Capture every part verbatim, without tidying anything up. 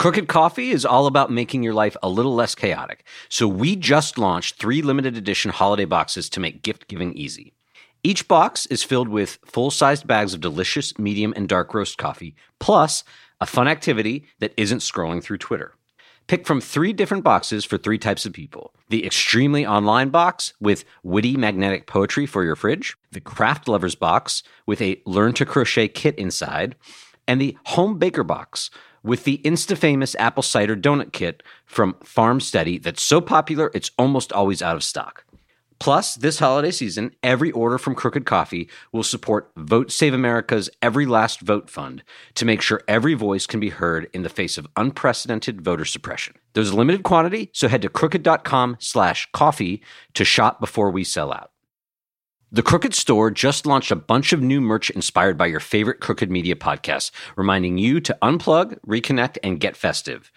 Crooked Coffee is all about making your life a little less chaotic. So we just launched three limited edition holiday boxes to make gift giving easy. Each box is filled with full-sized bags of delicious medium and dark roast coffee, plus a fun activity that isn't scrolling through Twitter. Pick from three different boxes for three types of people. The extremely online box with witty magnetic poetry for your fridge, the craft lovers box with a learn to crochet kit inside, and the home baker box with the insta-famous Apple Cider Donut Kit from Farm Steady that's so popular it's almost always out of stock. Plus, this holiday season, every order from Crooked Coffee will support Vote Save America's Every Last Vote Fund to make sure every voice can be heard in the face of unprecedented voter suppression. There's a limited quantity, so head to crooked.com slash coffee to shop before we sell out. The Crooked Store just launched a bunch of new merch inspired by your favorite Crooked Media podcasts, reminding you to unplug, reconnect, and get festive.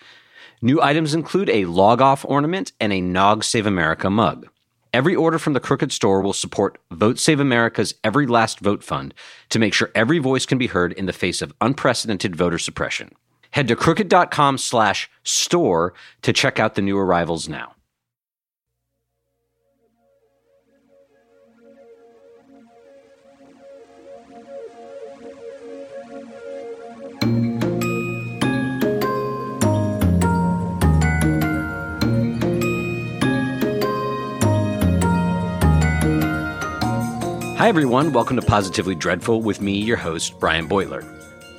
New items include a log-off ornament and a Nog Save America mug. Every order from the Crooked Store will support Vote Save America's Every Last Vote Fund to make sure every voice can be heard in the face of unprecedented voter suppression. Head to crooked.com slash store to check out the new arrivals now. Hi, everyone. Welcome to Positively Dreadful with me, your host, Brian Beutler.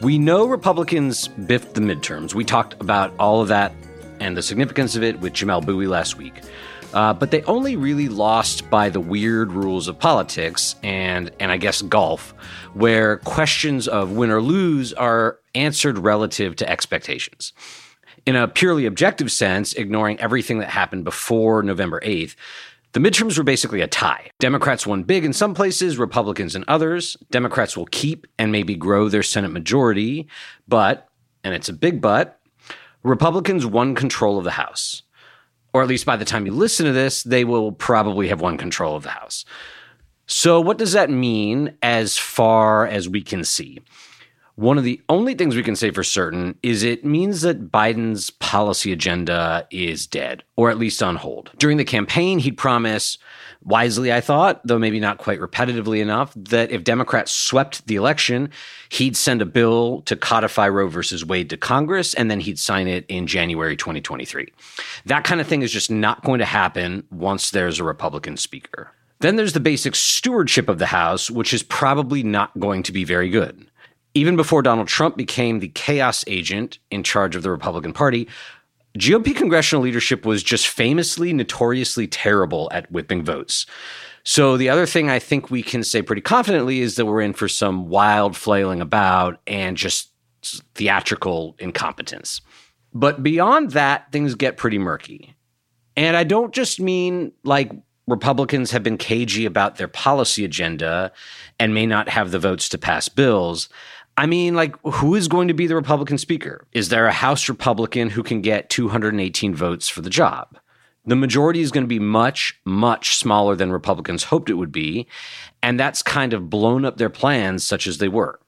We know Republicans biffed the midterms. We talked about all of that and the significance of it with Jamel Bowie last week. Uh, but they only really lost by the weird rules of politics and, and I guess, golf, where questions of win or lose are answered relative to expectations. In a purely objective sense, ignoring everything that happened before November eighth, the midterms were basically a tie. Democrats won big in some places, Republicans in others. Democrats will keep and maybe grow their Senate majority, but, and it's a big but, Republicans won control of the House. Or at least by the time you listen to this, they will probably have won control of the House. So what does that mean as far as we can see? One of the only things we can say for certain is it means that Biden's policy agenda is dead, or at least on hold. During the campaign, he'd promise, wisely I thought, though maybe not quite repetitively enough, that if Democrats swept the election, he'd send a bill to codify Roe versus Wade to Congress, and then he'd sign it in January twenty twenty-three. That kind of thing is just not going to happen once there's a Republican speaker. Then there's the basic stewardship of the House, which is probably not going to be very good. Even before Donald Trump became the chaos agent in charge of the Republican Party, G O P congressional leadership was just famously, notoriously terrible at whipping votes. So the other thing I think we can say pretty confidently is that we're in for some wild flailing about and just theatrical incompetence. But beyond that, things get pretty murky. And I don't just mean like Republicans have been cagey about their policy agenda and may not have the votes to pass bills. I mean, like, who is going to be the Republican speaker? Is there a House Republican who can get two hundred eighteen votes for the job? The majority is going to be much, much smaller than Republicans hoped it would be, and that's kind of blown up their plans such as they were.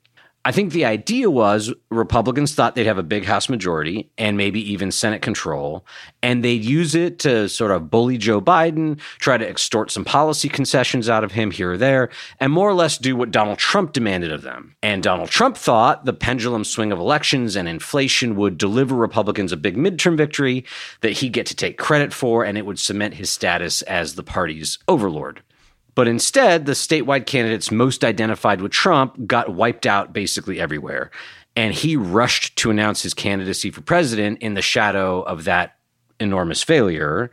I think the idea was Republicans thought they'd have a big House majority and maybe even Senate control, and they'd use it to sort of bully Joe Biden, try to extort some policy concessions out of him here or there, and more or less do what Donald Trump demanded of them. And Donald Trump thought the pendulum swing of elections and inflation would deliver Republicans a big midterm victory that he'd get to take credit for, and it would cement his status as the party's overlord. But instead, the statewide candidates most identified with Trump got wiped out basically everywhere. And he rushed to announce his candidacy for president in the shadow of that enormous failure.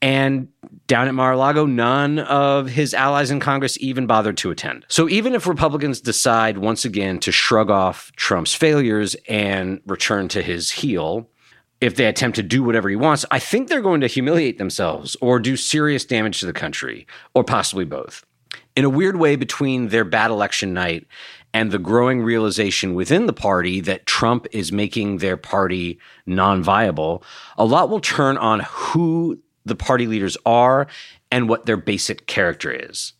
And down at Mar-a-Lago, none of his allies in Congress even bothered to attend. So even if Republicans decide once again to shrug off Trump's failures and return to his heel, if they attempt to do whatever he wants, I think they're going to humiliate themselves or do serious damage to the country, or possibly both. In a weird way, between their bad election night and the growing realization within the party that Trump is making their party non-viable, a lot will turn on who the party leaders are and what their basic character is.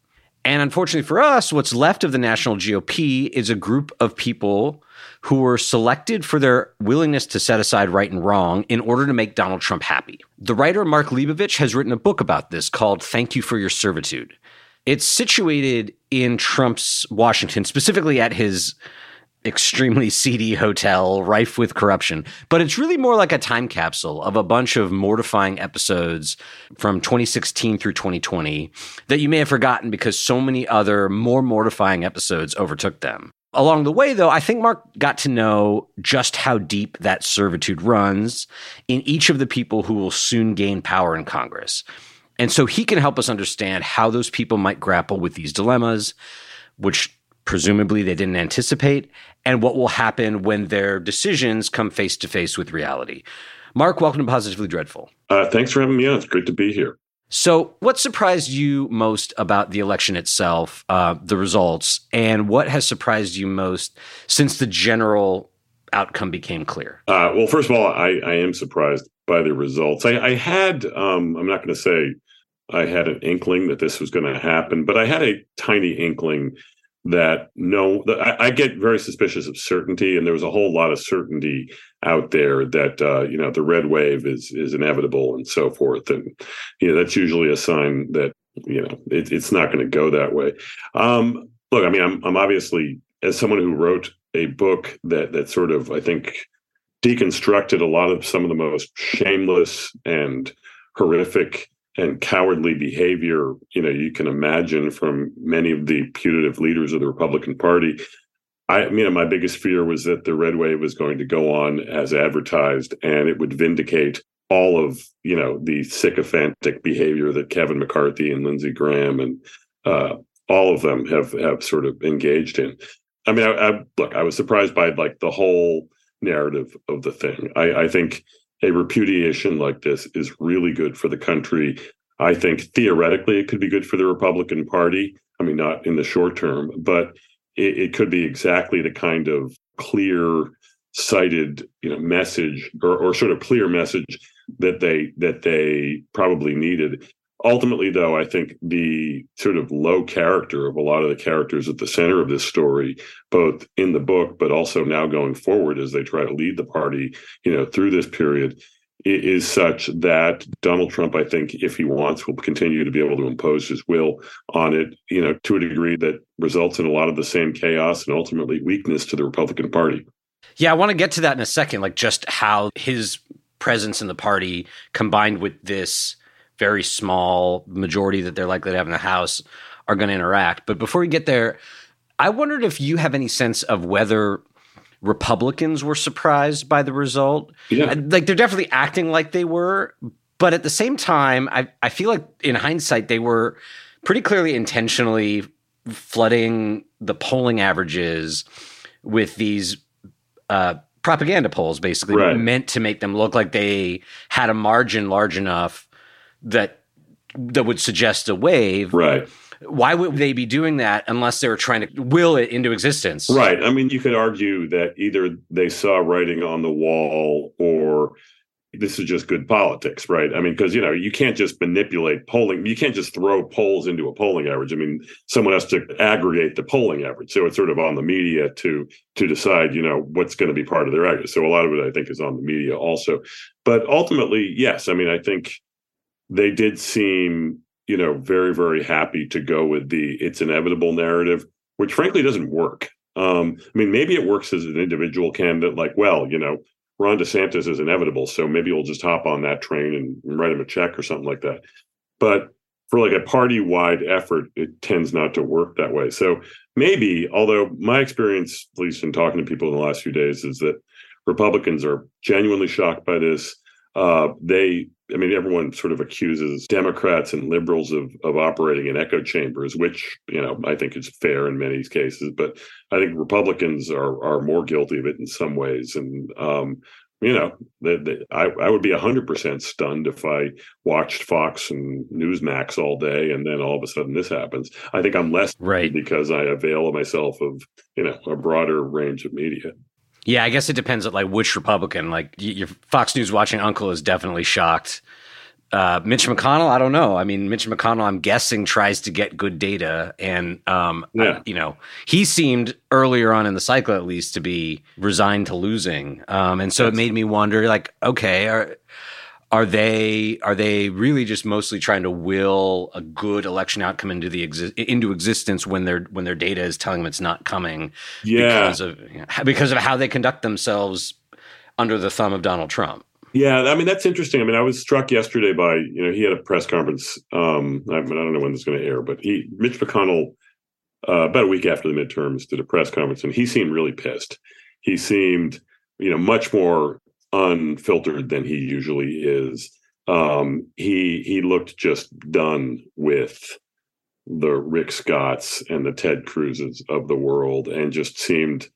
And unfortunately for us, what's left of the national G O P is a group of people who were selected for their willingness to set aside right and wrong in order to make Donald Trump happy. The writer Mark Leibovich has written a book about this called Thank You for Your Servitude. It's situated in Trump's Washington, specifically at his extremely seedy hotel, rife with corruption. But it's really more like a time capsule of a bunch of mortifying episodes from twenty sixteen through twenty twenty that you may have forgotten because so many other more mortifying episodes overtook them. Along the way, though, I think Mark got to know just how deep that servitude runs in each of the people who will soon gain power in Congress. And so he can help us understand how those people might grapple with these dilemmas, which presumably they didn't anticipate, and what will happen when their decisions come face-to-face with reality. Mark, welcome to Positively Dreadful. Uh, thanks for having me on. It's great to be here. So what surprised you most about the election itself, uh, the results, and what has surprised you most since the general outcome became clear? Uh, well, first of all, I, I am surprised by the results. I, I had, um, I'm not going to say I had an inkling that this was going to happen, but I had a tiny inkling that no, I, I get very suspicious of certainty, and there was a whole lot of certainty out there that uh, you know the red wave is is inevitable and so forth, and you know that's usually a sign that you know it, it's not going to go that way. Um, look, I mean, I'm I'm obviously, as someone who wrote a book that that sort of I think deconstructed a lot of some of the most shameless and horrific and cowardly behavior, you know, you can imagine from many of the putative leaders of the Republican Party. I mean, you know, my biggest fear was that the red wave was going to go on as advertised, and it would vindicate all of, you know, the sycophantic behavior that Kevin McCarthy and Lindsey Graham and uh, all of them have have sort of engaged in. I mean, I, I, look, I was surprised by like the whole narrative of the thing. I, I think a repudiation like this is really good for the country. I think theoretically it could be good for the Republican Party. I mean, not in the short term, but it, it could be exactly the kind of clear-sighted, you know, message or, or sort of clear message that they that they probably needed. Ultimately, though, I think the sort of low character of a lot of the characters at the center of this story, both in the book, but also now going forward as they try to lead the party, you know, through this period, is such that Donald Trump, I think, if he wants, will continue to be able to impose his will on it, you know, to a degree that results in a lot of the same chaos and ultimately weakness to the Republican Party. Yeah, I want to get to that in a second, like just how his presence in the party combined with this very small majority that they're likely to have in the House are going to interact. But before we get there, I wondered if you have any sense of whether Republicans were surprised by the result. Yeah. Like they're definitely acting like they were, but at the same time, I, I feel like in hindsight, they were pretty clearly intentionally flooding the polling averages with these uh, propaganda polls, basically, right, meant to make them look like they had a margin large enough that that would suggest a wave. Right. Why would they be doing that unless they were trying to will it into existence? Right. I mean, you could argue that either they saw writing on the wall or this is just good politics, right? I mean, because, you know, you can't just manipulate polling. You can't just throw polls into a polling average. I mean, someone has to aggregate the polling average. So it's sort of on the media to to decide, you know, what's going to be part of their average. So a lot of it, I think, is on the media also. But ultimately, yes, I mean, I think they did seem, you know, very, very happy to go with the it's inevitable narrative, which frankly doesn't work. Um, I mean, maybe it works as an individual candidate, like, well, you know, Ron DeSantis is inevitable, so maybe we'll just hop on that train and, and write him a check or something like that. But for like a party-wide effort, it tends not to work that way. So maybe, although my experience, at least in talking to people in the last few days, is that Republicans are genuinely shocked by this. Uh, they, I mean, everyone sort of accuses Democrats and liberals of of operating in echo chambers, which, you know, I think is fair in many cases. But I think Republicans are are more guilty of it in some ways. And, um, you know, they, they, I, I would be one hundred percent stunned if I watched Fox and Newsmax all day and then all of a sudden this happens. I think I'm less right because I avail myself of, you know, a broader range of media. Yeah, I guess it depends on like which Republican. Like your Fox News watching uncle is definitely shocked Uh, Mitch McConnell, I don't know. I mean, Mitch McConnell, I'm guessing, tries to get good data. And, um, yeah. I, you know, he seemed earlier on in the cycle, at least, to be resigned to losing. Um, and so yes. It made me wonder, like, okay, are, are they are they really just mostly trying to will a good election outcome into the exi- into existence when their when their data is telling them it's not coming yeah. because of you know, because of how they conduct themselves under the thumb of Donald Trump? Yeah, I mean, that's interesting. I mean, I was struck yesterday by, you know, he had a press conference. Um, I, mean, I don't know when this is going to air, but he, Mitch McConnell, uh, about a week after the midterms, did a press conference, and he seemed really pissed. He seemed, you know, much more unfiltered than he usually is. Um, he he looked just done with the Rick Scotts and the Ted Cruzes of the world, and just seemed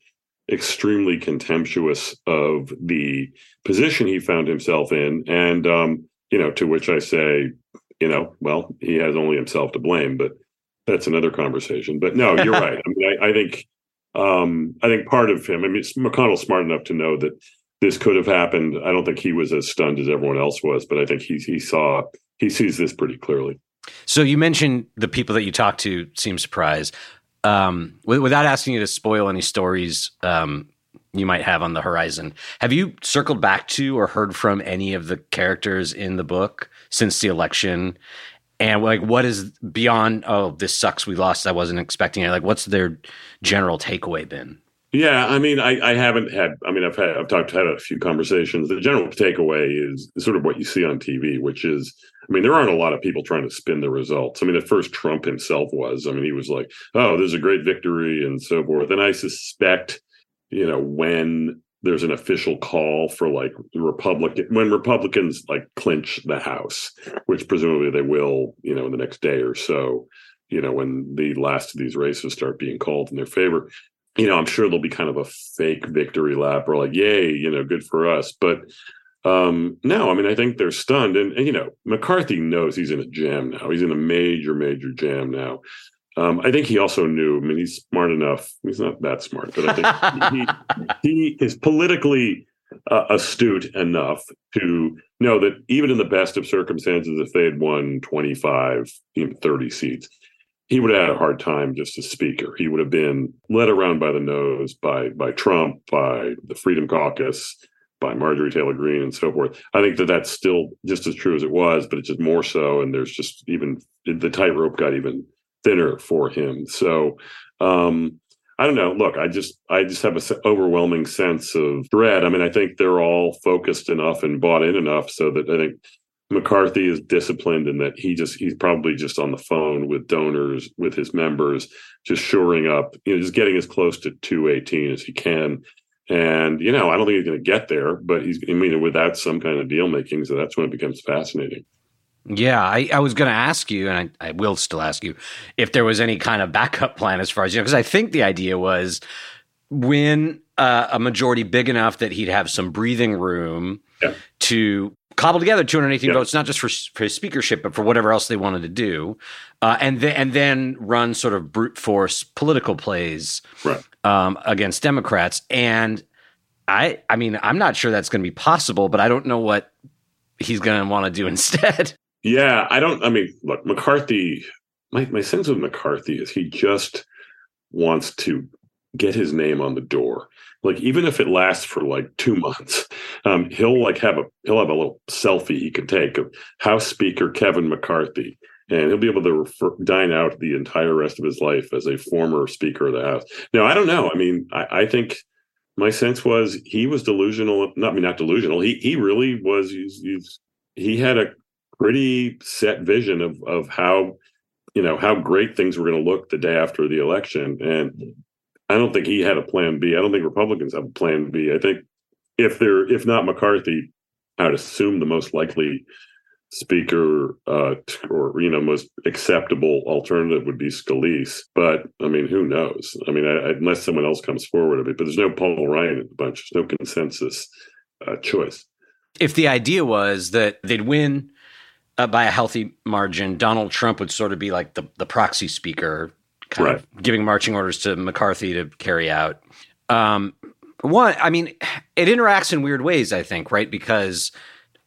extremely contemptuous of the position he found himself in. And, um, you know, to which I say, you know, well, he has only himself to blame, but that's another conversation. But no, you're right. I mean, I, I think, um, I think part of him, I mean, McConnell's smart enough to know that this could have happened. I don't think he was as stunned as everyone else was, but I think he, he saw, he sees this pretty clearly. So you mentioned the people that you talked to seem surprised. Um, without asking you to spoil any stories um, you might have on the horizon, have you circled back to or heard from any of the characters in the book since the election? And like, what is beyond, oh, this sucks, we lost, I wasn't expecting it. Like, what's their general takeaway been? Yeah, I mean, I, I haven't had, I mean, I've had, I've talked, had a few conversations. The general takeaway is sort of what you see on T V, which is, I mean, there aren't a lot of people trying to spin the results. I mean, at first Trump himself was, I mean, he was like, oh, this is a great victory and so forth. And I suspect, you know, when there's an official call for like Republican, when Republicans like clinch the House, which presumably they will, you know, in the next day or so, you know, when the last of these races start being called in their favor, you know, I'm sure there'll be kind of a fake victory lap or like, yay, you know, good for us. But um, no, I mean, I think they're stunned. And, and, you know, McCarthy knows he's in a jam now. He's in a major, major jam now. Um, I think he also knew, I mean, he's smart enough. He's not that smart, but I think he, he is politically uh, astute enough to know that even in the best of circumstances, if they had won twenty-five, even thirty seats, he would have had a hard time just as speaker. He would have been led around by the nose by by Trump, by the Freedom Caucus, by Marjorie Taylor Greene, and so forth. I think that that's still just as true as it was, but it's just more so. And there's just even the tightrope got even thinner for him. So um, I don't know. Look, I just I just have an overwhelming sense of dread. I mean, I think they're all focused enough and bought in enough so that I think McCarthy is disciplined in that he just he's probably just on the phone with donors, with his members, just shoring up, you know, just getting as close to two eighteen as he can. And, you know, I don't think he's going to get there, but he's, I mean, without some kind of deal making. So that's when it becomes fascinating. Yeah, I, I was going to ask you, and I, I will still ask you, if there was any kind of backup plan as far as, you know, because I think the idea was win uh, a majority big enough that he'd have some breathing room yeah. to cobble together two hundred eighteen yeah. votes, not just for, for his speakership, but for whatever else they wanted to do, uh, and, th- and then run sort of brute force political plays right. um, against Democrats. And I I mean, I'm not sure that's going to be possible, but I don't know what he's going to want to do instead. Yeah, I don't – I mean, look, McCarthy – my my sense with McCarthy is he just wants to get his name on the door. Like, even if it lasts for like two months, um, he'll like have a he'll have a little selfie he can take of House Speaker Kevin McCarthy, and he'll be able to refer, dine out the entire rest of his life as a former Speaker of the House. Now, I don't know. I mean, I, I think my sense was he was delusional. Not I mean, not delusional. He he really was. He's, he's, he had a pretty set vision of of how you know how great things were going to look the day after the election, and I don't think he had a plan B. I don't think Republicans have a plan B. I think if they're, if not McCarthy, I would assume the most likely speaker uh, or, you know, most acceptable alternative would be Scalise. But, I mean, who knows? I mean, I, unless someone else comes forward with it, but there's no Paul Ryan in the bunch. There's no consensus uh, choice. If the idea was that they'd win uh, by a healthy margin, Donald Trump would sort of be like the, the proxy speaker, kind right. of giving marching orders to McCarthy to carry out. Um, one, I mean, it interacts in weird ways, I think, right? Because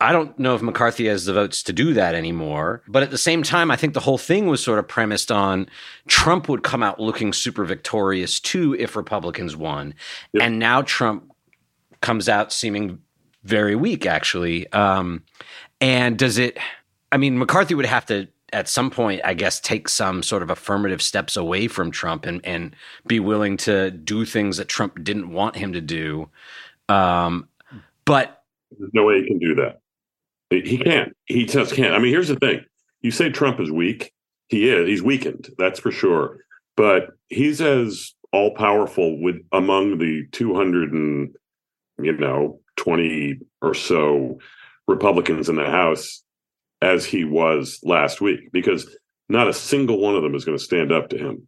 I don't know if McCarthy has the votes to do that anymore. But at the same time, I think the whole thing was sort of premised on Trump would come out looking super victorious too if Republicans won. Yep. And now Trump comes out seeming very weak, actually. Um, and does it – I mean, McCarthy would have to – at some point, I guess, take some sort of affirmative steps away from Trump and, and be willing to do things that Trump didn't want him to do. Um, but there's no way he can do that. He can't. He just can't. I mean, here's the thing. You say Trump is weak. He is. He's weakened. That's for sure. But he's as all powerful with among the two hundred and, you know, twenty or so Republicans in the House as he was last week, because not a single one of them is going to stand up to him,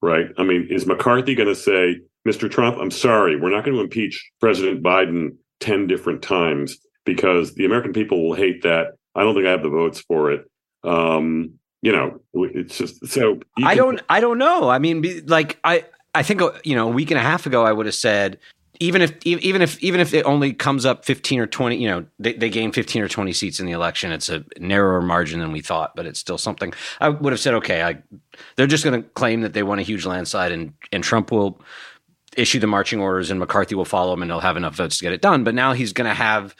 right? I mean, is McCarthy going to say, Mister Trump, I'm sorry, we're not going to impeach President Biden ten different times because the American people will hate that. I don't think I have the votes for it. Um, you know, it's just so. I can- don't, I don't know. I mean, like, I, I think, you know, a week and a half ago, I would have said, Even if even if even if it only comes up fifteen or twenty, you know, they, they gain fifteen or twenty seats in the election. It's a narrower margin than we thought, but it's still something. I would have said, okay, I, they're just going to claim that they won a huge landslide, and and Trump will issue the marching orders, and McCarthy will follow him, and they'll have enough votes to get it done. But now he's going to have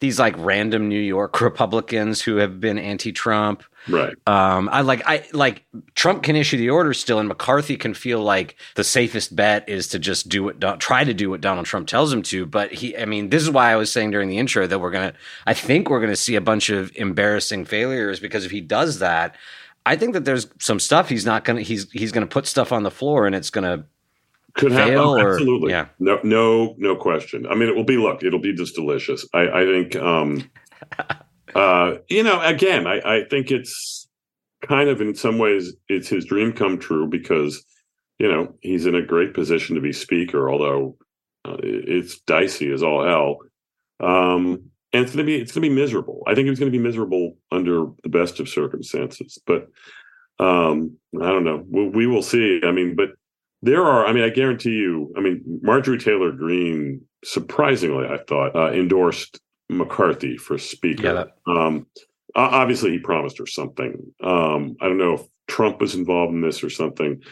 these like random New York Republicans who have been anti-Trump. Right. Um, I like I like Trump can issue the order still, and McCarthy can feel like the safest bet is to just do what try to do what Donald Trump tells him to. But he, I mean, this is why I was saying during the intro that we're gonna, I think we're gonna see a bunch of embarrassing failures, because if he does that, I think that there's some stuff he's not gonna he's he's gonna put stuff on the floor and it's gonna could fail happen. Or, absolutely, yeah. no no no question. I mean, it will be look, it'll be just delicious. I I think. Um, Uh, you know, again, I, I think it's kind of in some ways it's his dream come true, because, you know, he's in a great position to be speaker, although uh, it's dicey as all hell. Um, and it's going to be it's going to be miserable. I think he was going to be miserable under the best of circumstances. But um, I don't know. We, we will see. I mean, but there are I mean, I guarantee you, I mean, Marjorie Taylor Greene, surprisingly, I thought, uh, endorsed McCarthy for speaker. Yeah, um, obviously, he promised her something. Um, I don't know if Trump was involved in this or something,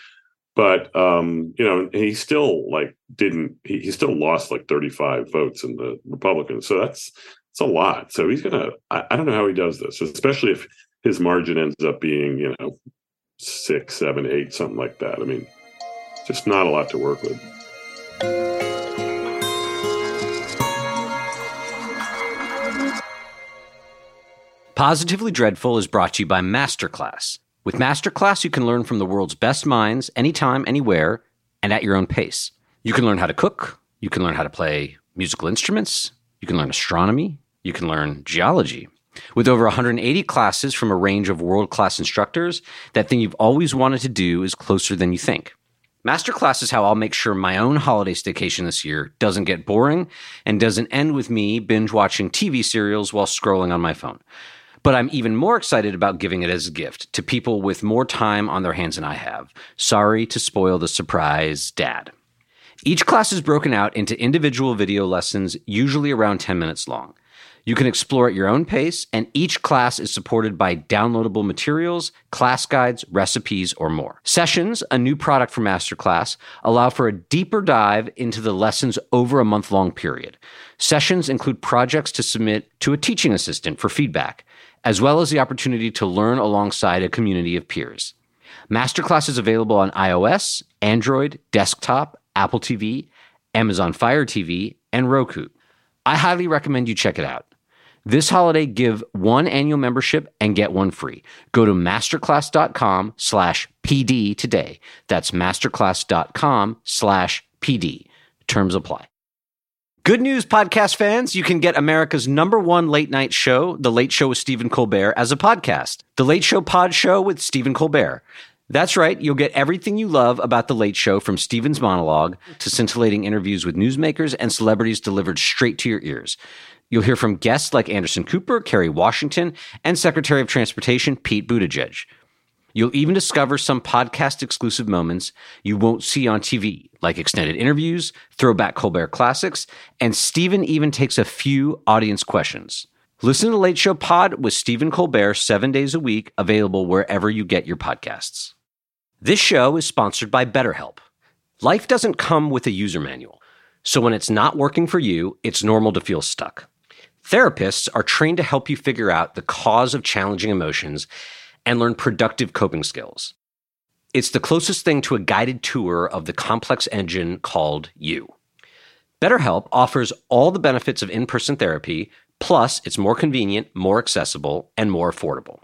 but um, you know, he still like didn't. He, he still lost like thirty-five votes in the Republicans. So that's it's a lot. So he's gonna. I, I don't know how he does this, especially if his margin ends up being, you know, six, seven, eight, something like that. I mean, just not a lot to work with. Positively Dreadful is brought to you by Masterclass. With Masterclass, you can learn from the world's best minds anytime, anywhere, and at your own pace. You can learn how to cook. You can learn how to play musical instruments. You can learn astronomy. You can learn geology. With over one hundred eighty classes from a range of world-class instructors, that thing you've always wanted to do is closer than you think. Masterclass is how I'll make sure my own holiday staycation this year doesn't get boring and doesn't end with me binge-watching T V serials while scrolling on my phone. But I'm even more excited about giving it as a gift to people with more time on their hands than I have. Sorry to spoil the surprise, Dad. Each class is broken out into individual video lessons, usually around ten minutes long. You can explore at your own pace, and each class is supported by downloadable materials, class guides, recipes, or more. Sessions, a new product from Masterclass, allow for a deeper dive into the lessons over a month-long period. Sessions include projects to submit to a teaching assistant for feedback, as well as the opportunity to learn alongside a community of peers. Masterclass is available on iOS, Android, desktop, Apple T V, Amazon Fire T V, and Roku. I highly recommend you check it out. This holiday, give one annual membership and get one free. Go to masterclass.com slash PD today. That's masterclass.com slash PD. Terms apply. Good news, podcast fans. You can get America's number one late night show, The Late Show with Stephen Colbert, as a podcast. The Late Show Pod Show with Stephen Colbert. That's right. You'll get everything you love about The Late Show, from Stephen's monologue to scintillating interviews with newsmakers and celebrities delivered straight to your ears. You'll hear from guests like Anderson Cooper, Kerry Washington, and Secretary of Transportation Pete Buttigieg. You'll even discover some podcast-exclusive moments you won't see on T V, like extended interviews, throwback Colbert classics, and Stephen even takes a few audience questions. Listen to The Late Show Pod with Stephen Colbert seven days a week, available wherever you get your podcasts. This show is sponsored by BetterHelp. Life doesn't come with a user manual, so when it's not working for you, it's normal to feel stuck. Therapists are trained to help you figure out the cause of challenging emotions and learn productive coping skills. It's the closest thing to a guided tour of the complex engine called you. BetterHelp offers all the benefits of in-person therapy, plus it's more convenient, more accessible, and more affordable.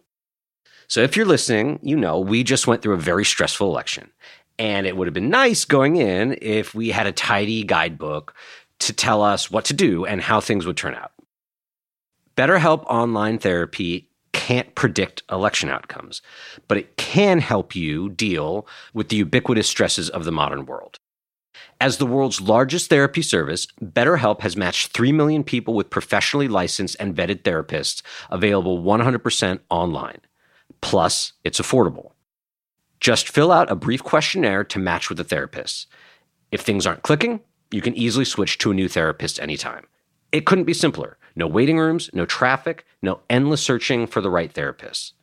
So if you're listening, you know we just went through a very stressful election, and it would have been nice going in if we had a tidy guidebook to tell us what to do and how things would turn out. BetterHelp Online Therapy can't predict election outcomes, but it can help you deal with the ubiquitous stresses of the modern world. As the world's largest therapy service, BetterHelp has matched three million people with professionally licensed and vetted therapists available one hundred percent online. Plus, it's affordable. Just fill out a brief questionnaire to match with a therapist. If things aren't clicking, you can easily switch to a new therapist anytime. It couldn't be simpler. No waiting rooms, no traffic, no endless searching for the right therapist.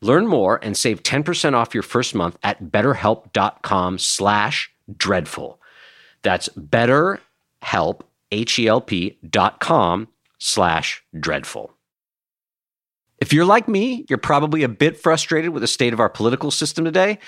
Learn more and save ten percent off your first month at betterhelp.com slash dreadful. That's BetterHelp, H E L P, dot com slash dreadful. If you're like me, you're probably a bit frustrated with the state of our political system today.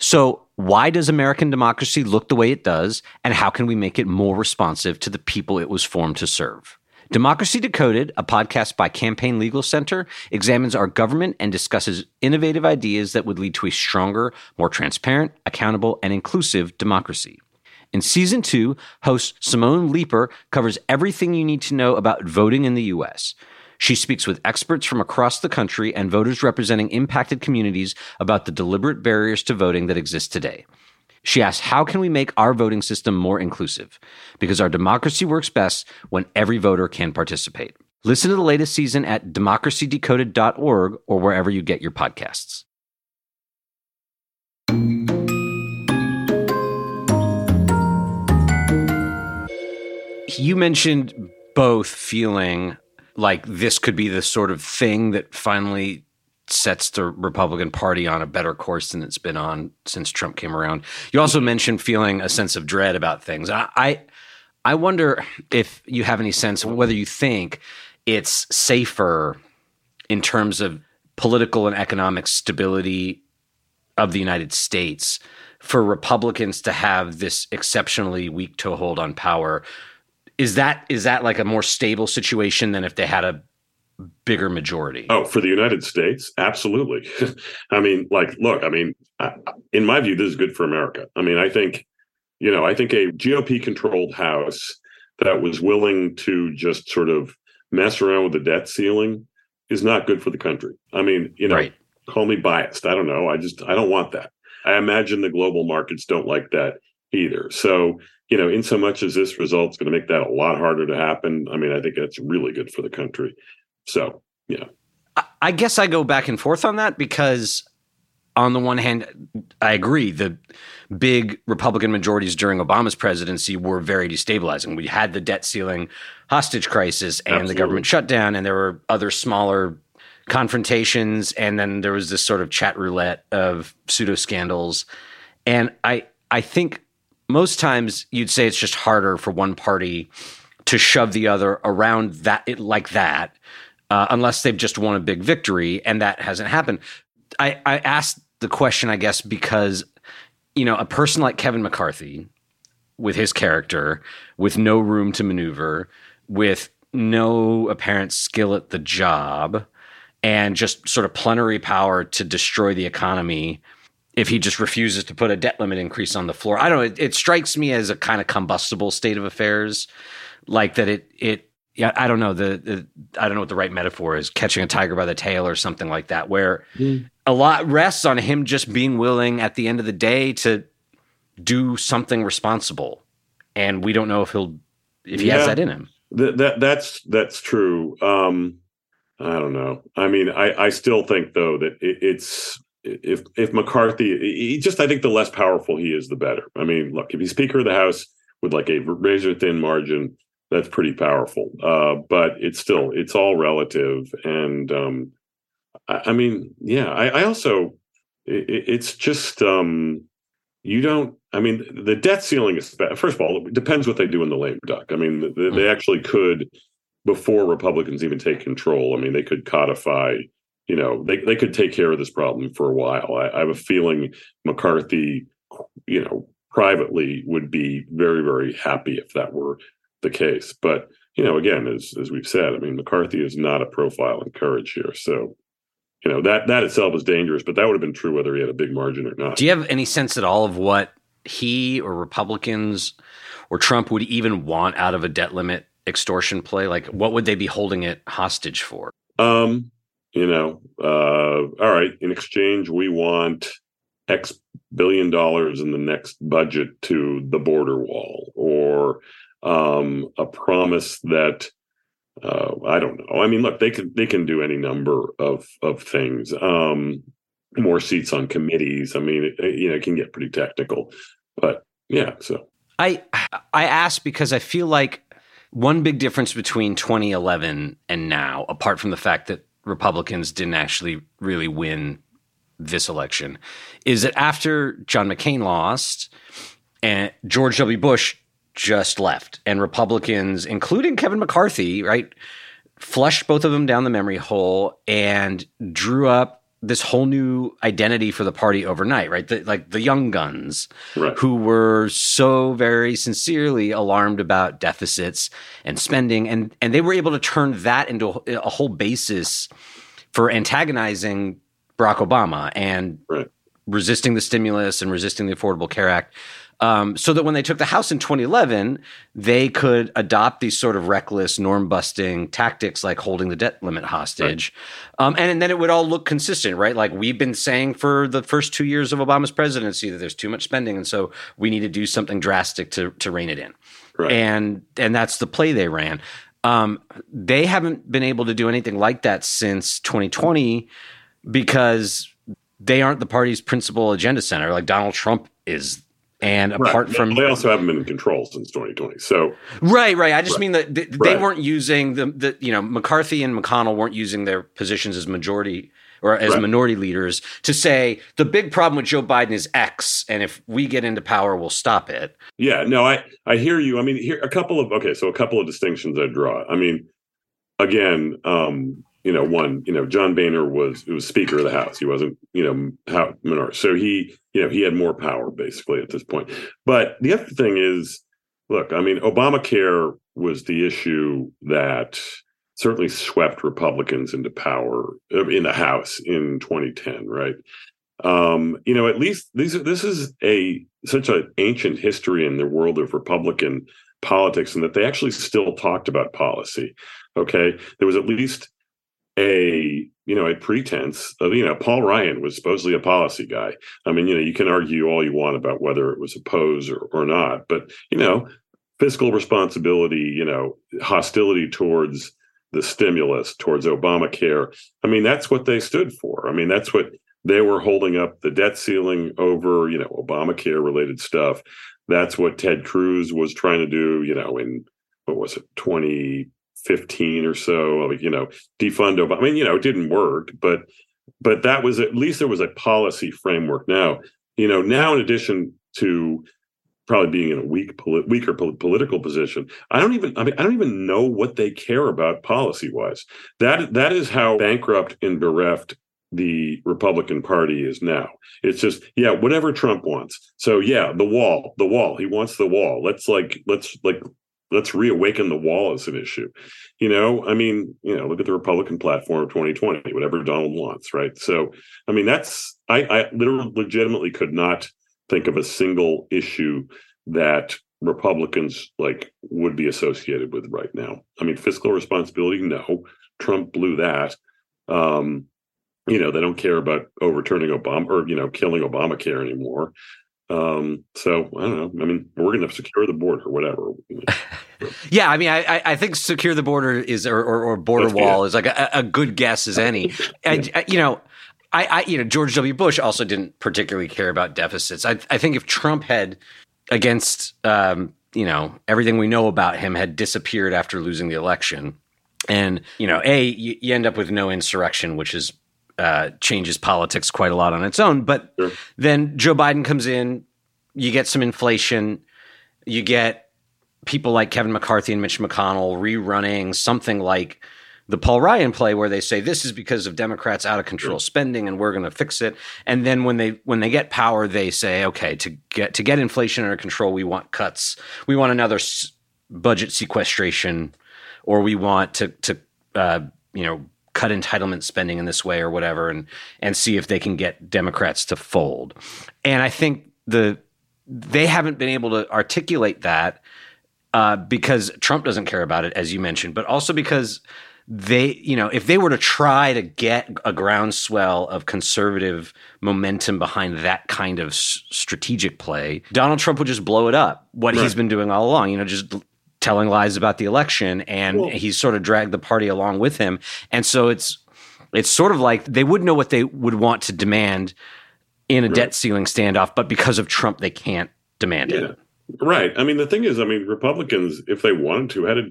So why does American democracy look the way it does, and how can we make it more responsive to the people it was formed to serve? Democracy Decoded, a podcast by Campaign Legal Center, examines our government and discusses innovative ideas that would lead to a stronger, more transparent, accountable, and inclusive democracy. In season two, host Simone Leeper covers everything you need to know about voting in the U S. She speaks with experts from across the country and voters representing impacted communities about the deliberate barriers to voting that exist today. She asks, how can we make our voting system more inclusive? Because our democracy works best when every voter can participate. Listen to the latest season at democracy decoded dot org or wherever you get your podcasts. You mentioned both feeling like this could be the sort of thing that finally sets the Republican Party on a better course than it's been on since Trump came around. You also mentioned feeling a sense of dread about things. I, I, I wonder if you have any sense of whether you think it's safer in terms of political and economic stability of the United States for Republicans to have this exceptionally weak toehold on power. Is that is that like a more stable situation than if they had a bigger majority? Oh, for the United States? Absolutely. I mean, like, look, I mean, I, in my view, this is good for America. I mean, I think, you know, I think a G O P-controlled House that was willing to just sort of mess around with the debt ceiling is not good for the country. I mean, you know, right. Call me biased. I don't know. I just, I don't want that. I imagine the global markets don't like that either. So, you know, in so much as this result's going to make that a lot harder to happen, I mean, I think that's really good for the country. So, yeah. I guess I go back and forth on that because on the one hand, I agree. The big Republican majorities during Obama's presidency were very destabilizing. We had the debt ceiling hostage crisis and Absolutely. The government shutdown, and there were other smaller confrontations. And then there was this sort of chat roulette of pseudo scandals. And I, I think most times you'd say it's just harder for one party to shove the other around that it, like that, uh, unless they've just won a big victory, and that hasn't happened. I, I asked the question, I guess, because, you know, a person like Kevin McCarthy, with his character, with no room to maneuver, with no apparent skill at the job, and just sort of plenary power to destroy the economy if he just refuses to put a debt limit increase on the floor. I don't know. It, it strikes me as a kind of combustible state of affairs, like that it, it, yeah, I don't know the, the, I don't know what the right metaphor is, catching a tiger by the tail or something like that, where mm. a lot rests on him just being willing at the end of the day to do something responsible. And we don't know if he'll, if he yeah, has that in him. Th- that that's, that's true. Um, I don't know. I mean, I, I still think though, that it, it's, If if McCarthy, he just I think the less powerful he is, the better. I mean, look, if he's Speaker of the House with like a razor thin margin, that's pretty powerful. Uh, but it's still, it's all relative. And um, I, I mean, yeah, I, I also, it, it's just, um, you don't, I mean, the debt ceiling is, first of all, it depends what they do in the lame duck. I mean, they, mm-hmm. they actually could, before Republicans even take control, I mean, they could codify, you know, they, they could take care of this problem for a while. I, I have a feeling McCarthy, you know, privately would be very, very happy if that were the case. But, you know, again, as as we've said, I mean, McCarthy is not a profile in courage here. So, you know, that that itself is dangerous, but that would have been true whether he had a big margin or not. Do you have any sense at all of what he or Republicans or Trump would even want out of a debt limit extortion play? Like, what would they be holding it hostage for? Um, you know, uh, all right, in exchange, we want X billion dollars in the next budget to the border wall, or um, a promise that uh, I don't know. I mean, look, they can they can do any number of of things. Um, more seats on committees. I mean, it, you know, it can get pretty technical, but yeah. So I I ask because I feel like one big difference between twenty eleven and now, apart from the fact that Republicans didn't actually really win this election, is that after John McCain lost and George W. Bush just left, and Republicans, including Kevin McCarthy, right, flushed both of them down the memory hole and drew up this whole new identity for the party overnight, right? The, like the young guns, right, who were so very sincerely alarmed about deficits and spending. And, and they were able to turn that into a, a whole basis for antagonizing Barack Obama and right, resisting the stimulus and resisting the Affordable Care Act, um, so that when they took the House in twenty eleven, they could adopt these sort of reckless, norm-busting tactics like holding the debt limit hostage. Right. Um, and, and then it would all look consistent, right? Like we've been saying for the first two years of Obama's presidency that there's too much spending, and so we need to do something drastic to to rein it in. Right. And, and that's the play they ran. Um, they haven't been able to do anything like that since twenty twenty, because they aren't the party's principal agenda center, like Donald Trump is. And apart right. from, they also haven't been in control since twenty twenty. So right, right. I just right. mean that they, right. they weren't using the, the, you know, McCarthy and McConnell weren't using their positions as majority or as right. minority leaders to say the big problem with Joe Biden is X, and if we get into power, we'll stop it. Yeah, no, I I hear you. I mean, here a couple of okay, so a couple of distinctions I draw. I mean, again. um, You know, one, you know, John Boehner was it was Speaker of the House. He wasn't, you know, how minority. So he, you know, he had more power basically at this point. But the other thing is, look, I mean, Obamacare was the issue that certainly swept Republicans into power in the House in twenty ten. Right. Um, you know, at least these are, this is a such an ancient history in the world of Republican politics, and that they actually still talked about policy. OK, there was at least a, you know, a pretense of, you know, Paul Ryan was supposedly a policy guy. I mean, you know, you can argue all you want about whether it was a pose or, or not, but, you know, fiscal responsibility, you know, hostility towards the stimulus, towards Obamacare. I mean, that's what they stood for. I mean, that's what they were holding up the debt ceiling over, you know, Obamacare related stuff. That's what Ted Cruz was trying to do, you know, in, what was it, twenty fifteen or so, like, you know, defund Obama. I mean, you know, it didn't work, but but that was, at least there was a policy framework. Now, you know, now in addition to probably being in a weak, poli- weaker pol- political position, I don't even, I mean, I don't even know what they care about policy wise. That that is how bankrupt and bereft the Republican Party is now. It's just, yeah, whatever Trump wants. So yeah, the wall, the wall. He wants the wall. Let's like, let's like. Let's reawaken the wall as an issue. You know, I mean, you know, look at the Republican platform of twenty twenty, whatever Donald wants, right? So, I mean, that's, I, I literally legitimately could not think of a single issue that Republicans like would be associated with right now. I mean, fiscal responsibility, no. Trump blew that. Um, you know, they don't care about overturning Obama or, you know, killing Obamacare anymore. Um, so I don't know. I mean, we're going to secure the border, whatever. Yeah. I mean, I, I think secure the border is, or, or, or border That's wall good. Is like a, a good guess as any, yeah. I, I, you know, I, I, you know, George W. Bush also didn't particularly care about deficits. I, I think if Trump had against, um, you know, everything we know about him had disappeared after losing the election. And, you know, A, you, you end up with no insurrection, which is uh, changes politics quite a lot on its own. But sure. Then Joe Biden comes in, you get some inflation, you get people like Kevin McCarthy and Mitch McConnell rerunning something like the Paul Ryan play where they say this is because of Democrats out of control spending and we're going to fix it. And then when they when they get power, they say, OK, to get to get inflation under control, we want cuts. We want another s- budget sequestration, or we want to, to uh, you know, cut entitlement spending in this way or whatever, and and see if they can get Democrats to fold. And I think the they haven't been able to articulate that uh, because Trump doesn't care about it, as you mentioned, but also because they, you know, if they were to try to get a groundswell of conservative momentum behind that kind of s- strategic play, Donald Trump would just blow it up. What right. he's been doing all along, you know, just telling lies about the election, and cool. he's sort of dragged the party along with him. And so it's it's sort of like they would know what they would want to demand in a right. debt ceiling standoff, but because of Trump, they can't demand yeah. it. Right. I mean, the thing is, I mean, Republicans, if they wanted to, had a,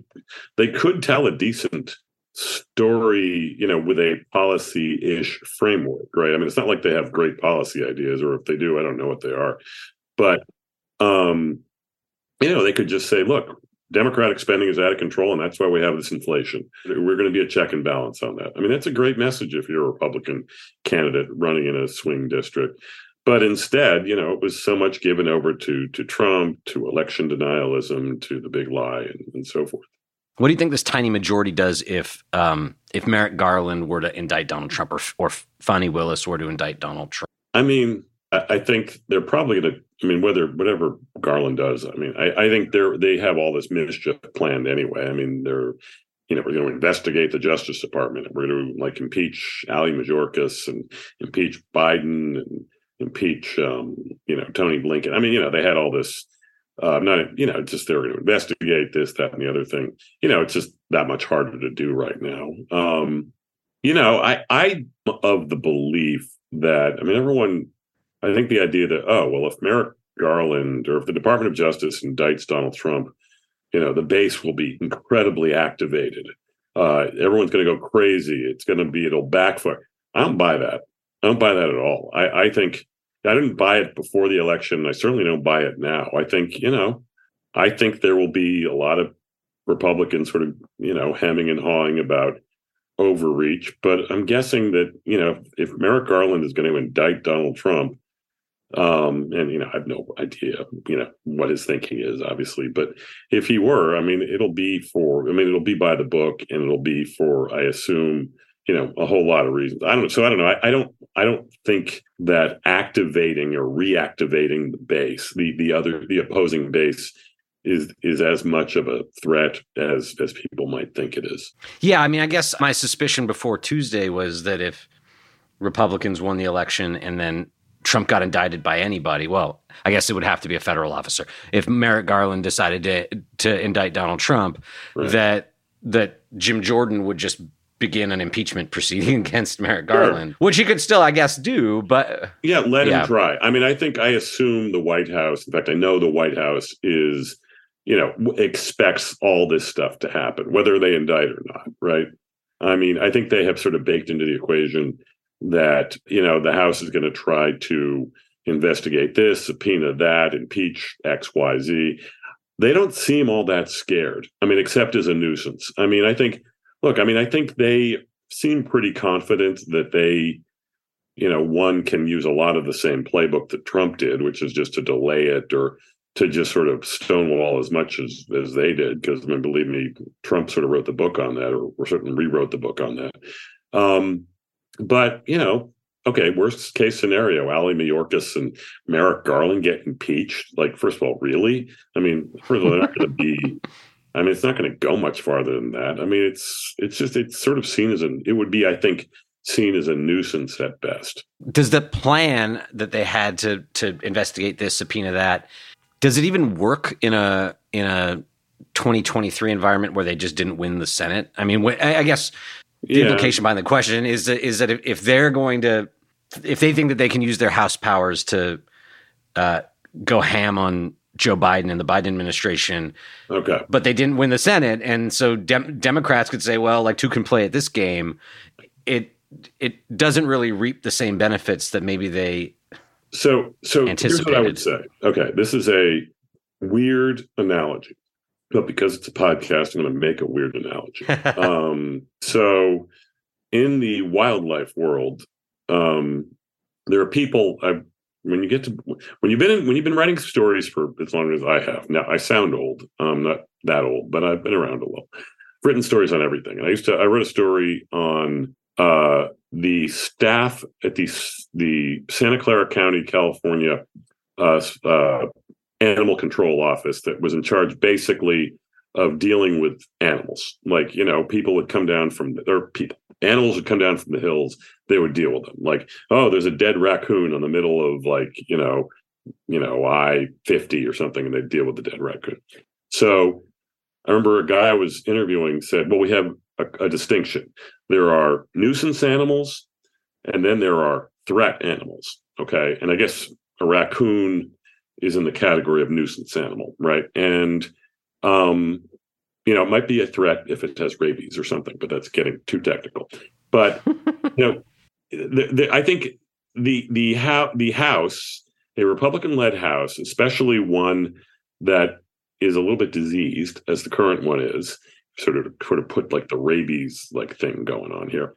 they could tell a decent story, you know, with a policy-ish framework, right? I mean, it's not like they have great policy ideas, or if they do, I don't know what they are. But, um, you know, they could just say, look, Democratic spending is out of control, and that's why we have this inflation. We're going to be a check and balance on that. I mean, that's a great message if you're a Republican candidate running in a swing district. But instead, you know, it was so much given over to to Trump, to election denialism, to the big lie, and, and so forth. What do you think this tiny majority does if um, if Merrick Garland were to indict Donald Trump, or or Fannie Willis were to indict Donald Trump? I mean, I, I think they're probably going to. I mean, whether whatever Garland does, I mean, I, I think they're they have all this mischief planned anyway. I mean, they're you know we're going to investigate the Justice Department, and we're going to like impeach Ali Mayorkas and impeach Biden and impeach um, you know Tony Blinken. I mean, you know, they had all this. Uh, not, you know, just they're going to investigate this, that, and the other thing. You know, it's just that much harder to do right now. Um, you know, I, I'm of the belief that, I mean, everyone, I think the idea that, oh, well, if Merrick Garland or if the Department of Justice indicts Donald Trump, you know, the base will be incredibly activated. Uh, everyone's going to go crazy. It's going to be, it'll backfire. I don't buy that. I don't buy that at all. I, I think. I didn't buy it before the election. I certainly don't buy it now. I think, you know, I think there will be a lot of Republicans sort of, you know, hemming and hawing about overreach. But I'm guessing that, you know, if Merrick Garland is going to indict Donald Trump, um, and, you know, I have no idea, you know, what his thinking is, obviously. But if he were, I mean, it'll be for, I mean, it'll be by the book, and it'll be for, I assume, you know, a whole lot of reasons. I don't. So I don't know. I, I don't. I don't think that activating or reactivating the base, the the other, the opposing base, is is as much of a threat as as people might think it is. Yeah, I mean, I guess my suspicion before Tuesday was that if Republicans won the election and then Trump got indicted by anybody, well, I guess it would have to be a federal officer. If Merrick Garland decided to to indict Donald Trump, right. that that Jim Jordan would just begin an impeachment proceeding against Merrick Garland, sure. which he could still, I guess, do, but... Yeah, let yeah. him try. I mean, I think, I assume the White House, in fact, I know the White House is, you know, expects all this stuff to happen, whether they indict or not, right? I mean, I think they have sort of baked into the equation that, you know, the House is going to try to investigate this, subpoena that, impeach X, Y, Z. They don't seem all that scared, I mean, except as a nuisance. I mean, I think... Look, I mean, I think they seem pretty confident that they, you know, one can use a lot of the same playbook that Trump did, which is just to delay it or to just sort of stonewall as much as, as they did. Because, I mean, believe me, Trump sort of wrote the book on that, or, or certainly rewrote the book on that. Um, but, you know, okay, worst case scenario, Ali Mayorkas and Merrick Garland get impeached. Like, first of all, really? I mean, first of all, they're not going to be... I mean, it's not going to go much farther than that. I mean, it's it's just it's sort of seen as an it would be, I think, seen as a nuisance at best. Does the plan that they had to to investigate this, subpoena that, does it even work in a in a twenty twenty-three environment where they just didn't win the Senate? I mean, I guess the yeah. implication behind the question is that, is that if they're going to if they think that they can use their House powers to uh, go ham on Joe Biden and the Biden administration. Okay. But they didn't win the Senate. And so de- Democrats could say, well, like two can play at this game. It it doesn't really reap the same benefits that maybe they so So here's what I would say. Okay, this is a weird analogy, but because it's a podcast, I'm going to make a weird analogy. um, so in the wildlife world, um, there are people I've, When you get to when you've been in, when you've been writing stories for as long as I have. Now I sound old. I'm not that old, but I've been around a little. I've written stories on everything. And I used to I wrote a story on uh, the staff at the the Santa Clara County, California uh, uh, animal control office that was in charge basically of dealing with animals. Like, you know, people would come down from the, or people. Animals would come down from the hills. They would deal with them. Like, oh, there's a dead raccoon on the middle of, like, you know, you know, I fifty or something, and they'd deal with the dead raccoon. So I remember a guy I was interviewing said, well, we have a, a distinction. There are nuisance animals, and then there are threat animals. Okay. And I guess a raccoon is in the category of nuisance animal, right? And um you know, it might be a threat if it has rabies or something, but that's getting too technical. But, you know, the, the, I think the the, ho- the House, a Republican-led House, especially one that is a little bit diseased, as the current one is, sort of sort of put like the rabies like thing going on here,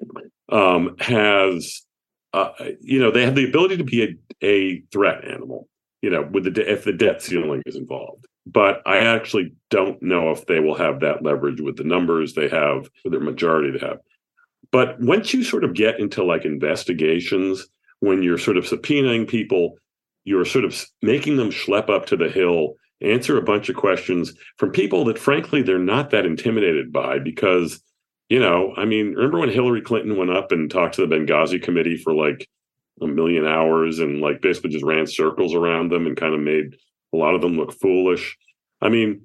um, has, uh, you know, they have the ability to be a, a threat animal, you know, with the de- if the debt ceiling is involved. But I actually don't know if they will have that leverage with the numbers they have, with their majority they have. But once you sort of get into like investigations, when you're sort of subpoenaing people, you're sort of making them schlep up to the Hill, answer a bunch of questions from people that, frankly, they're not that intimidated by because, you know, I mean, remember when Hillary Clinton went up and talked to the Benghazi committee for like a million hours and like basically just ran circles around them and kind of made a lot of them look foolish. I mean,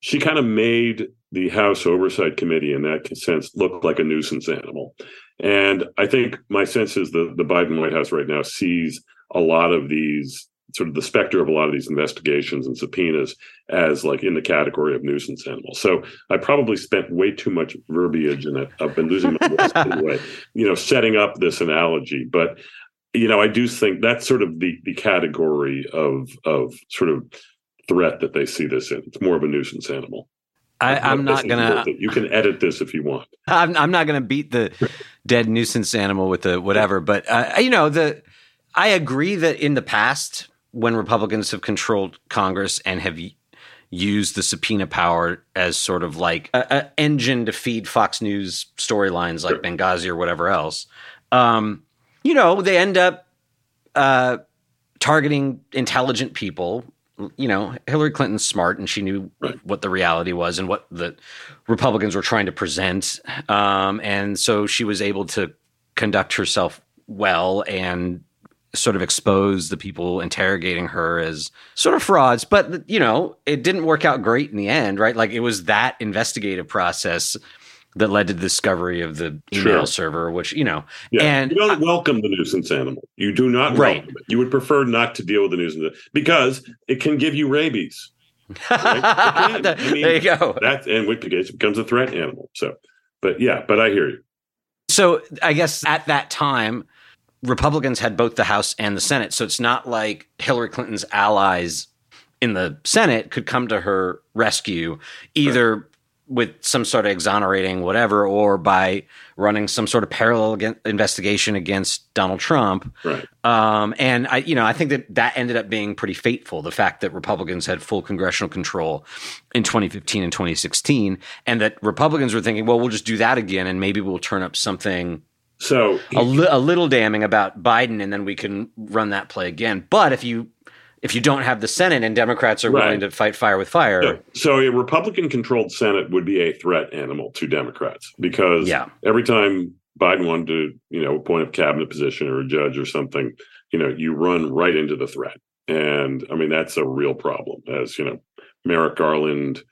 she kind of made the House Oversight Committee in that sense look like a nuisance animal. And I think my sense is the, the Biden White House right now sees a lot of these, sort of the specter of a lot of these investigations and subpoenas as like in the category of nuisance animals. So I probably spent way too much verbiage and I've been losing my voice anyway, you know, setting up this analogy. But you know, I do think that's sort of the, the category of of sort of threat that they see this in. It's more of a nuisance animal. I, I'm not gonna. You can edit this if you want. I'm, I'm not gonna beat the dead nuisance animal with the whatever. But uh, you know, the I agree that in the past, when Republicans have controlled Congress and have used the subpoena power as sort of like an engine to feed Fox News storylines like sure. Benghazi or whatever else. Um, You know, they end up uh, targeting intelligent people. You know, Hillary Clinton's smart, and she knew right. what the reality was and what the Republicans were trying to present. Um, and so she was able to conduct herself well and sort of expose the people interrogating her as sort of frauds. But, you know, it didn't work out great in the end, right? Like, it was that investigative process that led to the discovery of the email sure. server, which, you know, yeah. and you don't I, welcome the nuisance animal. You do not right. welcome it. You would prefer not to deal with the nuisance because it can give you rabies. Right? It can. I mean, there you go. That, and which it becomes a threat animal. So, but yeah, but I hear you. So I guess at that time, Republicans had both the House and the Senate. So it's not like Hillary Clinton's allies in the Senate could come to her rescue either right. with some sort of exonerating whatever, or by running some sort of parallel against, investigation against Donald Trump. Right. Um, and I, you know, I think that that ended up being pretty fateful. The fact that Republicans had full congressional control in twenty fifteen and twenty sixteen, and that Republicans were thinking, well, we'll just do that again. And maybe we'll turn up something so a, li- a little damning about Biden. And then we can run that play again. But if you, If you don't have the Senate and Democrats are willing right. to fight fire with fire. Yeah. So a Republican-controlled Senate would be a threat animal to Democrats because yeah. every time Biden wanted to, you know, appoint a cabinet position or a judge or something, you know, you run right into the threat. And, I mean, that's a real problem. As, you know, Merrick Garland,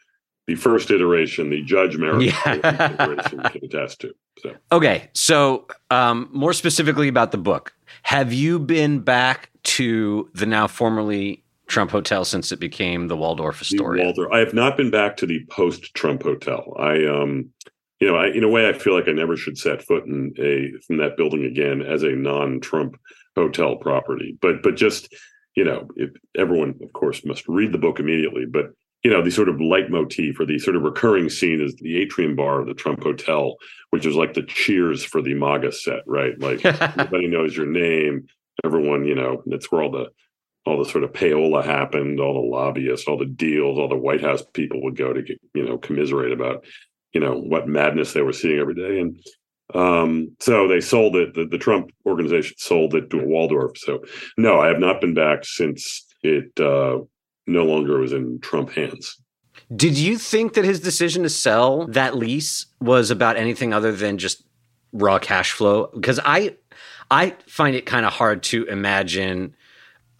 the first iteration, the Judge Merrick Garland yeah. iteration can attest to. So. Okay. So um, more specifically about the book, have you been back to the now formerly Trump Hotel since it became the Waldorf Astoria? Waldorf. I have not been back to the post-Trump Hotel. I, um, you know, I, in a way, I feel like I never should set foot in a from that building again as a non-Trump hotel property. But, but just, you know, it, everyone, of course, must read the book immediately. But you know, the sort of leitmotif or the sort of recurring scene is the atrium bar of the Trump Hotel, which is like the Cheers for the MAGA set, right? Like everybody knows your name. Everyone, you know, that's where all the all the sort of payola happened, all the lobbyists, all the deals, all the White House people would go to, you know, commiserate about, you know, what madness they were seeing every day. And um, so they sold it. The, the Trump organization sold it to a Waldorf. So, no, I have not been back since it uh, no longer was in Trump hands. Did you think that his decision to sell that lease was about anything other than just raw cash flow? Because I, I find it kind of hard to imagine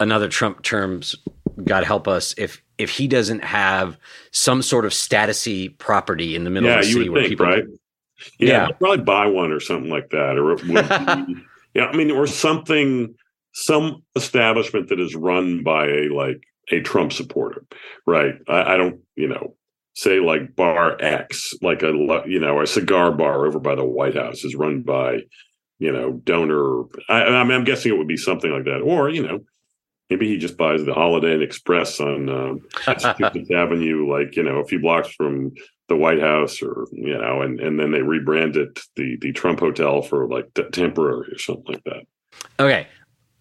another Trump terms, God help us, if if he doesn't have some sort of statusy property in the middle yeah, of the city where think, people, right? Yeah, yeah, I'd probably buy one or something like that, or it would be, yeah, I mean, or something, some establishment that is run by a like a Trump supporter, right? I, I don't, you know, say like Bar X, like a you know, a cigar bar over by the White House is run by, you know, donor. I, I mean, I'm guessing it would be something like that, or you know. Maybe he just buys the Holiday Inn Express on um, Avenue, like, you know, a few blocks from the White House or, you know, and, and then they rebrand it the the Trump Hotel for like t- temporary or something like that. Okay.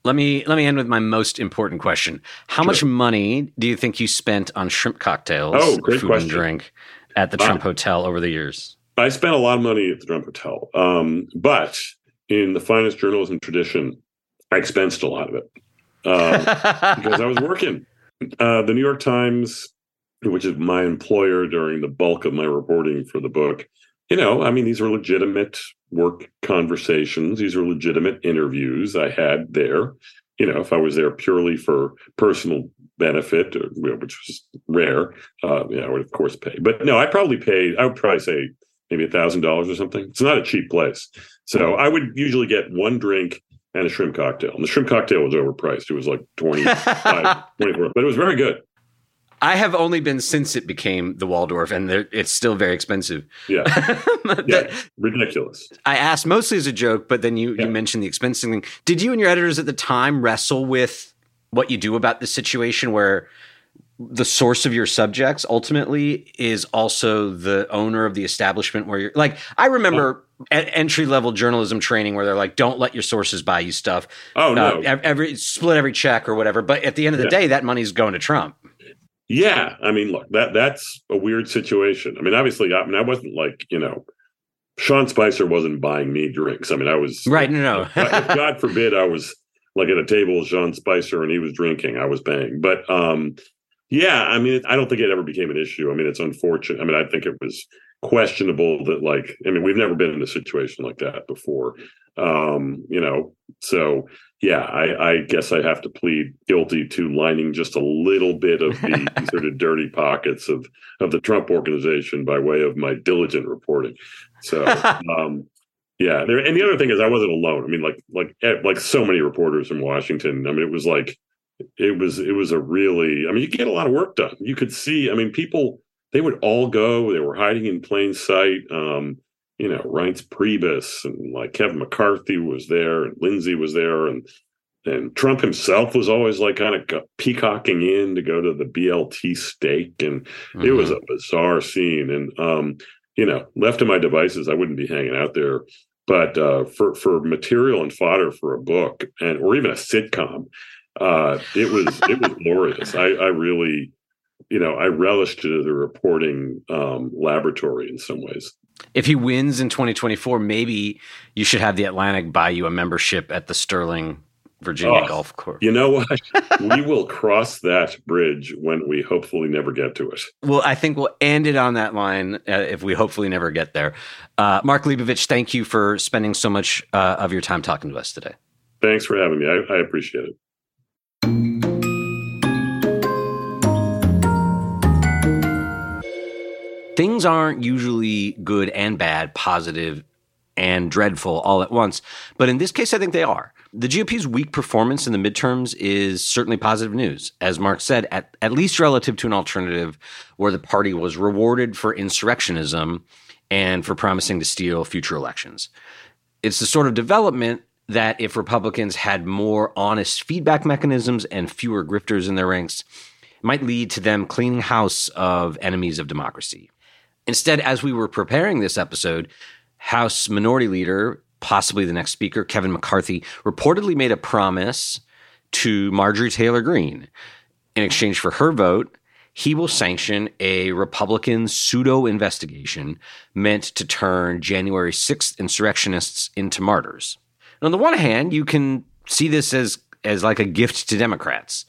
Let me let me end with my most important question. How sure. much money do you think you spent on shrimp cocktails, oh, great food question. and drink at the Bye. Trump Hotel over the years? I spent a lot of money at the Trump Hotel. Um, but in the finest journalism tradition, I expensed a lot of it. uh, because I was working. Uh, the New York Times, which is my employer during the bulk of my reporting for the book, you know, I mean, these were legitimate work conversations. These were legitimate interviews I had there. You know, if I was there purely for personal benefit, or, you know, which was rare, uh, you know, I would, of course, pay. But no, I probably paid, I would probably say maybe a thousand dollars or something. It's not a cheap place. So I would usually get one drink and a shrimp cocktail. And the shrimp cocktail was overpriced. It was like twenty-five, twenty-four, but it was very good. I have only been since it became the Waldorf, and it's still very expensive. Yeah. that, yeah. Ridiculous. I asked mostly as a joke, but then you, yeah. you mentioned the expensing thing. Did you and your editors at the time wrestle with what you do about this situation where the source of your subjects ultimately is also the owner of the establishment where you're like, I remember oh. a- entry level journalism training where they're like, don't let your sources buy you stuff. Oh no. Uh, every split every check or whatever. But at the end of the yeah. day, that money's going to Trump. Yeah. I mean, look, that, that's a weird situation. I mean, obviously I mean, I wasn't like, you know, Sean Spicer wasn't buying me drinks. I mean, I was right. No, no. if God forbid I was like at a table with Sean Spicer and he was drinking, I was paying. But, um, yeah, I mean, I don't think it ever became an issue. I mean, it's unfortunate. I mean, I think it was questionable that, like, I mean, we've never been in a situation like that before, um, you know. So, yeah, I, I guess I have to plead guilty to lining just a little bit of the sort of dirty pockets of, of the Trump organization by way of my diligent reporting. So, um, yeah. There, and the other thing is I wasn't alone. I mean, like, like, like so many reporters in Washington, I mean, it was like, It was it was a really I mean, you get a lot of work done. You could see, I mean, people, they would all go. They were hiding in plain sight. Um, you know, Reince Priebus and like Kevin McCarthy was there and Lindsey was there. And and Trump himself was always like kind of peacocking in to go to the B L T steak. And mm-hmm. it was a bizarre scene. And, um, you know, left to my devices, I wouldn't be hanging out there. But uh, for, for material and fodder for a book and or even a sitcom. Uh, it was it was glorious. I, I really, you know, I relished it as a reporting um, laboratory in some ways. If he wins in twenty twenty-four, maybe you should have the Atlantic buy you a membership at the Sterling, Virginia oh, Golf Course. You know what? We will cross that bridge when we hopefully never get to it. Well, I think we'll end it on that line uh, if we hopefully never get there. Uh, Mark Leibovich, thank you for spending so much uh, of your time talking to us today. Thanks for having me. I, I appreciate it. Things aren't usually good and bad, positive and dreadful all at once. But in this case, I think they are. The G O P's weak performance in the midterms is certainly positive news, as Mark said, at, at least relative to an alternative where the party was rewarded for insurrectionism and for promising to steal future elections. It's the sort of development that if Republicans had more honest feedback mechanisms and fewer grifters in their ranks, might lead to them cleaning house of enemies of democracy. Instead, as we were preparing this episode, House Minority Leader, possibly the next speaker, Kevin McCarthy, reportedly made a promise to Marjorie Taylor Greene. In exchange for her vote, he will sanction a Republican pseudo-investigation meant to turn January sixth insurrectionists into martyrs. And on the one hand, you can see this as, as like a gift to Democrats.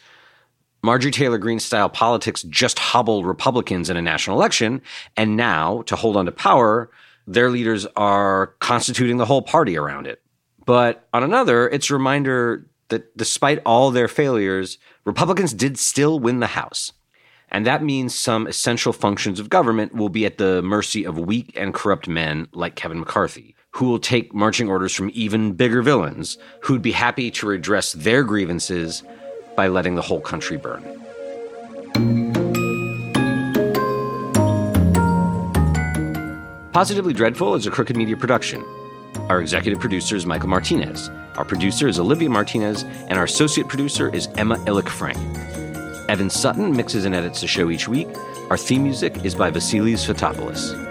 Marjorie Taylor Greene-style politics just hobbled Republicans in a national election, and now, to hold on to power, their leaders are constituting the whole party around it. But on another, it's a reminder that despite all their failures, Republicans did still win the House. And that means some essential functions of government will be at the mercy of weak and corrupt men like Kevin McCarthy, who will take marching orders from even bigger villains who'd be happy to redress their grievances by letting the whole country burn. Positively Dreadful is a Crooked Media production. Our executive producer is Michael Martinez. Our producer is Olivia Martinez, and our associate producer is Emma Illick-Frank. Evan Sutton mixes and edits the show each week. Our theme music is by Vasilis Fotopoulos.